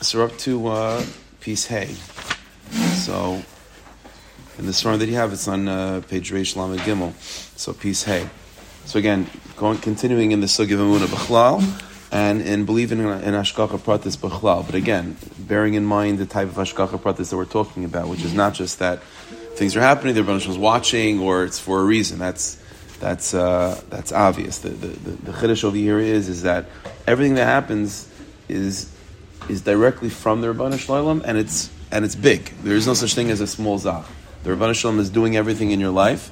So we're up to piece Hay. So, in the Sfarim that you have, it's on page Reish Lamed Gimel. So piece Hay. So again, continuing in the Sugya V'Emunah B'Chlal, and in believing in Hashgacha Pratis B'Chlal. But again, bearing in mind the type of Hashgacha Pratis that we're talking about, which is not just that things are happening, the Rebbeinu Shel is watching, or it's for a reason. That's obvious. The Chiddush over here is that everything that happens is directly from the Rebbeinu Shalom, and it's big. There is no such thing as a small zach. The Rebbeinu Shalom is doing everything in your life,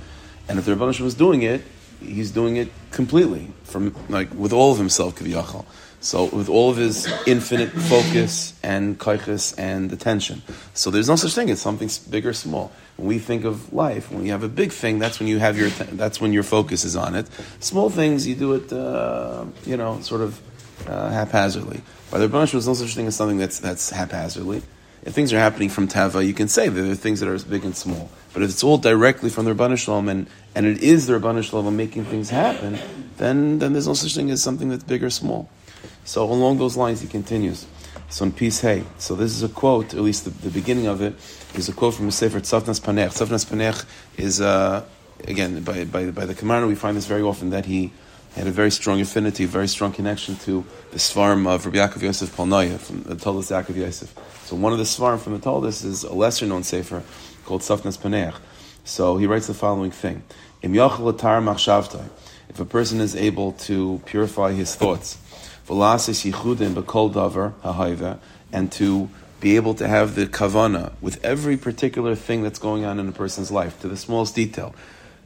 and if the Rebbeinu Shalom is doing it, he's doing it completely, from like with all of himself, Kiviyachal. So with all of his infinite focus and kaiches and attention. So there's no such thing as something big or small. When we think of life, when you have a big thing, that's when you have that's when your focus is on it. Small things, you do it, sort of haphazardly. By the Rebbeinu Shalom, there's no such thing as something that's haphazardly. If things are happening from Tava, you can say that there are things that are big and small. But if it's all directly from the Rebbeinu Shalom, and it is the Rebbeinu Shalom making things happen, then there's no such thing as something that's big or small. So along those lines, he continues. So in Piece Hay. So this is a quote, at least the beginning of it, is a quote from a sefer, Tzafnas Paneach. Tzafnas Paneach is, again, by the Komarno, we find this very often, that he had a very strong affinity, a very strong connection to the Svarim of Rabbi Yaakov Yosef Polnoye, from the Toldos Yaakov Yosef. So one of the Svarim from the Toldos is a lesser-known sefer called Tzafnas Paneach. So he writes the following thing. If a person is able to purify his thoughts, and to be able to have the kavana with every particular thing that's going on in a person's life, to the smallest detail,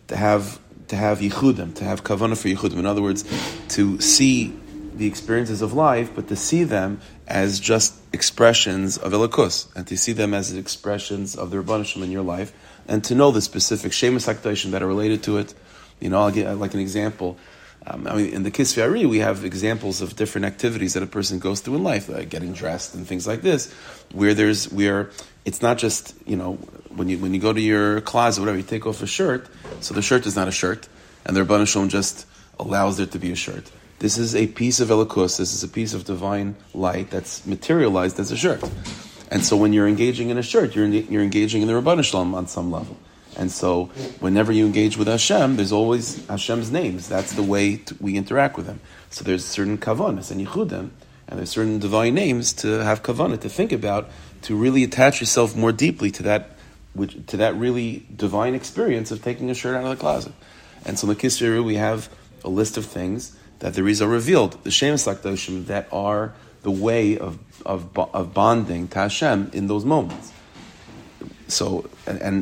to have yichudim, to have kavana for yichudim. In other words, to see the experiences of life, but to see them as just expressions of Elokus, and to see them as expressions of the Rebbeinu Shalom in your life, and to know the specific shemas hakdoshim that are related to it. You know, I'll get like an example. In the Kisvi'ari, we have examples of different activities that a person goes through in life, like getting dressed and things like this, where it's not just, when you go to your closet, whatever, you take off a shirt, so the shirt is not a shirt, and the Rebbeinu Shalom just allows there to be a shirt. This is a piece of Elokus, this is a piece of divine light that's materialized as a shirt. And so when you're engaging in a shirt, you're engaging in the Rebbeinu Shalom on some level. And so, whenever you engage with Hashem, there's always Hashem's names. That's the way we interact with Him. So there's certain kavanas and yichudim, and there's certain divine names to have kavanah, to think about, to really attach yourself more deeply to that really divine experience of taking a shirt out of the closet. And so in the Kisvi'ari, we have a list of things that the Arizal revealed, the Shemas HaKdoshim, that are the way of bonding to Hashem in those moments. So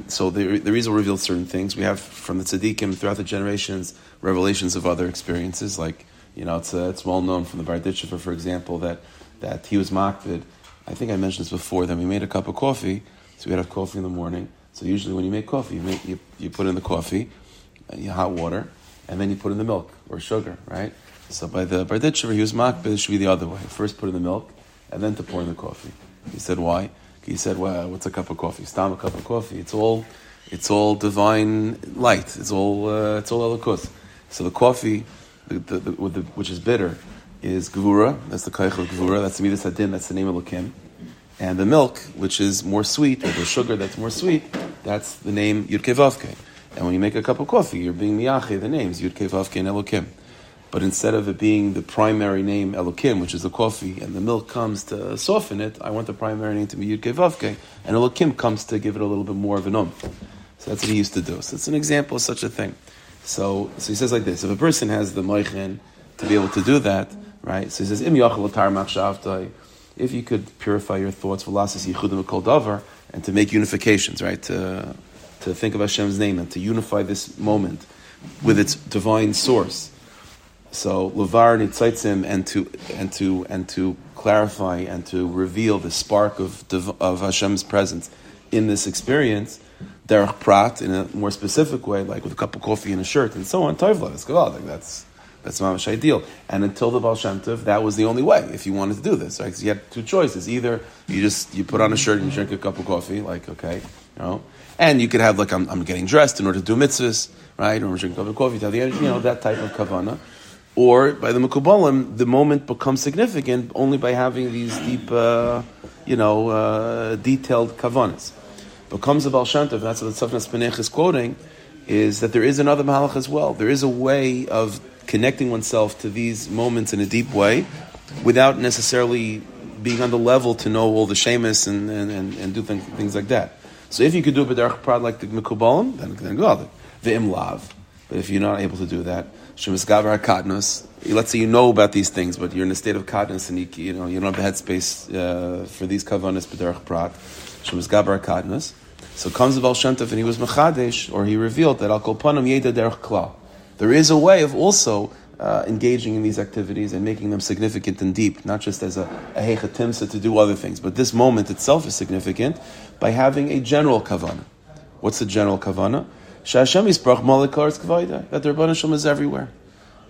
so the Arizal revealed certain things. We have from the tzaddikim throughout the generations revelations of other experiences. Like it's well known from the Berditchever, for example, that he was makvid. I think I mentioned this before. That we made a cup of coffee. So we had coffee in the morning. So usually when you make coffee, you put in the coffee, and hot water, and then you put in the milk or sugar, right? So by the Berditchever, he was makvid. It should be the other way. First put in the milk, and then to pour in the coffee. He said, why? He said, well, what's a cup of coffee? Stam, a cup of coffee. It's all divine light. It's all Elokus. So the coffee, which is bitter, is Gevura. That's the Kaich of Gevura. That's the Midas Hadin. That's the name of Elokim. And the milk, which is more sweet, or the sugar that's more sweet, that's the name Yudke Vavke. And when you make a cup of coffee, you're being Miyache, the names Yudke Vavke and Elokim. But instead of it being the primary name Elokim, which is the coffee, and the milk comes to soften it, I want the primary name to be Yudke Vavke, and Elokim comes to give it a little bit more of an oomph. So that's what he used to do. So it's an example of such a thing. So he says like this, if a person has the moichin to be able to do that, right? So he says, Im yachal atar machshavtai, if you could purify your thoughts, velasas yichudim kol davar, and to make unifications, right? To think of Hashem's name, and to unify this moment with its divine source. So levar nitzaitzim, and to clarify and to reveal the spark of Hashem's presence in this experience, derech prat, in a more specific way, like with a cup of coffee and a shirt and so on. Tovla, it's gavaldik. That's mamash ideal. And until the Baal Shem Tov, that was the only way if you wanted to do this. Right? Because you had two choices: either you put on a shirt and you drink a cup of coffee, like and you could have like I'm getting dressed in order to do mitzvahs, right? Or drinking a cup of coffee, to have the energy, that type of kavanah. Or, by the Mekubalim, the moment becomes significant only by having these deep, detailed kavanas. Becomes a Baal Shem Tov, and that's what Tzafnas Paneach is quoting, is that there is another Mahalach as well. There is a way of connecting oneself to these moments in a deep way without necessarily being on the level to know all the shemus and do things like that. So if you could do a B'derach Prad like the Mekubalim, then go out there. V'im Lav. But if you're not able to do that, let's say you know about these things, but you're in a state of katnus and you don't have the headspace for these kavanas b'derech prat. So comes the Baal Shem Tov and he was mechadesh, or he revealed that al kol panim yeda derech klal. There is a way of also engaging in these activities and making them significant and deep, not just as a heicha timsa to do other things, but this moment itself is significant by having a general kavana. What's the general kavana? That the Rebbeinu Shalom is everywhere.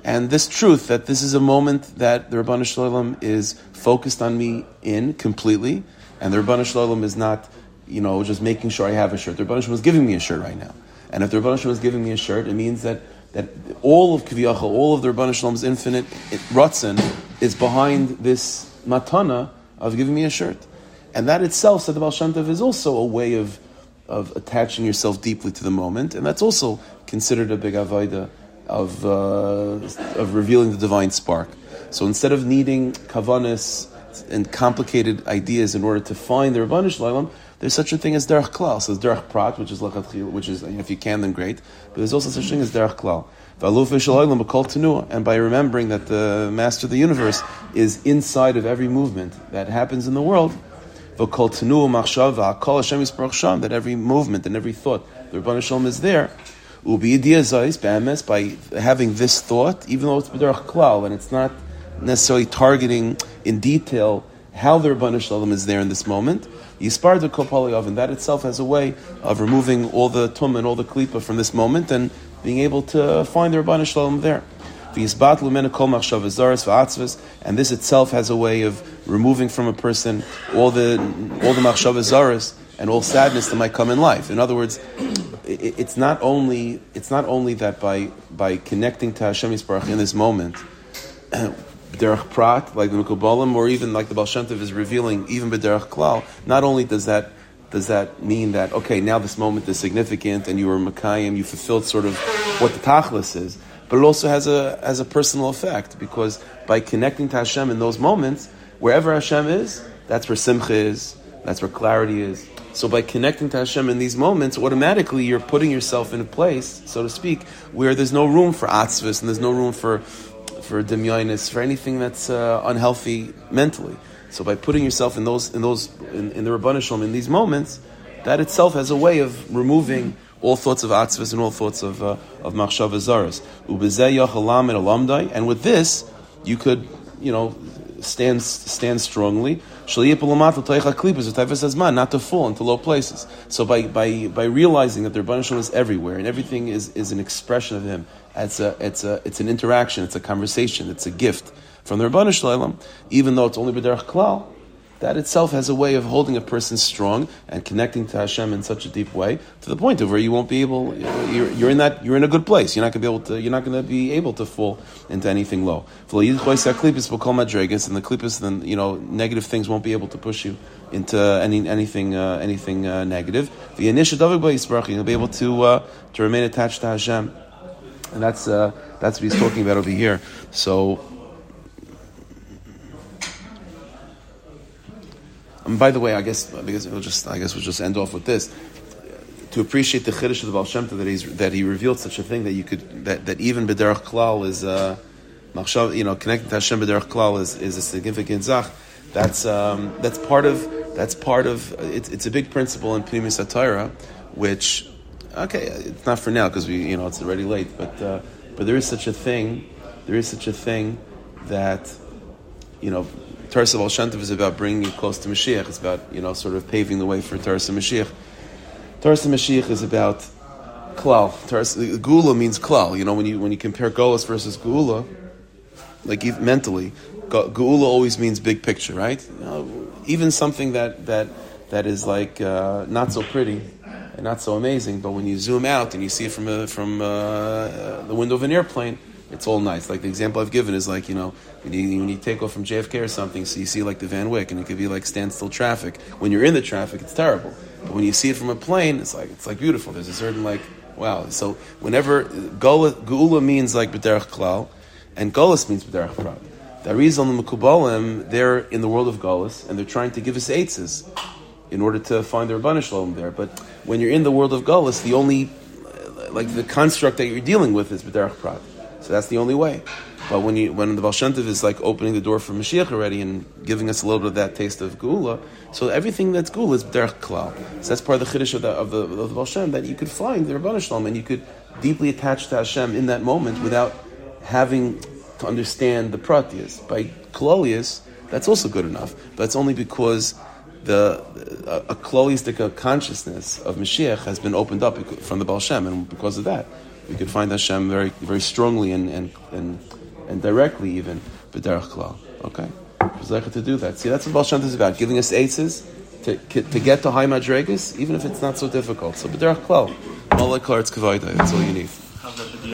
And this truth, that this is a moment that the Rebbeinu Shalom is focused on me in completely, and the Rebbeinu Shalom is not, just making sure I have a shirt. The Rebbeinu Shalom is giving me a shirt right now. And if the Rebbeinu Shalom is giving me a shirt, it means that all of Kiviyachal, all of the Rebbeinu Shalom's infinite Ratzon is behind this matana of giving me a shirt. And that itself, said the Baal Shem Tov, is also a way of attaching yourself deeply to the moment, and that's also considered a big avodah of revealing the divine spark. So instead of needing kavanas and complicated ideas in order to find the Rebbeinu Shalom, there's such a thing as derech klal. So there's derech prat, which is if you can, then great. But there's also such a thing as derech klal. And by remembering that the master of the universe is inside of every movement that happens in the world, that every movement and every thought, the Rebbeinu Shalom is there. By having this thought, even though it's b'derech klal and it's not necessarily targeting in detail how the Rebbeinu Shalom is there in this moment, and that itself has a way of removing all the tum and all the klipa from this moment and being able to find the Rebbeinu Shalom there. And this itself has a way of removing from a person all the machshavas zaras and all sadness that might come in life. In other words, it's not only that by connecting to Hashem Yisparach in this moment, b'derech prat like the Mekubalim or even like the Baal Shem Tov is revealing, even b'derech klal. Not only does that mean that okay, now this moment is significant and you were Mekayim, you fulfilled sort of what the tachlis is. But it also has a personal effect, because by connecting to Hashem in those moments, wherever Hashem is, that's where simcha is, that's where clarity is. So by connecting to Hashem in these moments, automatically you're putting yourself in a place, so to speak, where there's no room for atzvus and there's no room for demyonis, for anything that's unhealthy mentally. So by putting yourself in the Rebbeinu Shalom in these moments, that itself has a way of removing all thoughts of atzvus and all thoughts of machshava zaras. And with this, you could, stand strongly. Not to fall into low places. So by realizing that the Rebbeinu Shalom is everywhere and everything is an expression of Him, it's an interaction, it's a conversation, it's a gift from the Rebbeinu Shalom, even though it's only b'derech klal. That itself has a way of holding a person strong and connecting to Hashem in such a deep way, to the point of where you won't be able. You're in a good place. You're not going to be able to fall into anything low. And the klippus, then negative things won't be able to push you into anything negative. You'll be able to remain attached to Hashem, and that's what he's talking about over here. So. And by the way, I guess we'll just end off with this. To appreciate the chiddush of the Baal Shem Tov that he revealed such a thing that even b'derech klal is connecting to Hashem b'derech klal is a significant zach. That's part of it's a big principle in Pnimiyus HaTorah, which it's not for now because it's already late. But there is such a thing that Toras Mashiach is about bringing you close to Mashiach. It's about, sort of paving the way for Toras Mashiach. Toras Mashiach is about klal. Gula means klal. When you compare Golas versus Gula, like even mentally, Gula always means big picture, right? Even something that is like not so pretty and not so amazing, but when you zoom out and you see it from the window of an airplane, It's all nice. Like the example I've given is like, you know, when you take off from JFK or something, so you see like the Van Wyck, and it could be like standstill traffic. When you're in the traffic, it's terrible. But when you see it from a plane, it's like beautiful. There's a certain like, wow. So whenever Geula means like B'derech Klal, and Golus means B'derech Prat. The Arizal and the Mekubalim, they're in the world of Golus, and they're trying to give us eitzes in order to find the Rabbanu Shalom there. But when you're in the world of Golus, the only, like the construct that you're dealing with is B'derech Prat. So that's the only way. But when the Baal Shem Tov is like opening the door for Mashiach already and giving us a little bit of that taste of Geula, so everything that's Geula is B'derech Klal. So that's part of the Chiddush of the Baal Shem, that you could find the Rabbanu Shalom and you could deeply attach to Hashem in that moment without having to understand the Pratyas. By Klolius, that's also good enough. But it's only because a Klolistic consciousness of Mashiach has been opened up from the Baal Shem, and because of that, we could find Hashem very, very strongly and directly even b'derech klal. Okay, to do that. See, that's what Baal Shem Tov is about: giving us aces to get to high madrigas, even if it's not so difficult. So b'derech klal, all that it's kavayda. That's all you need.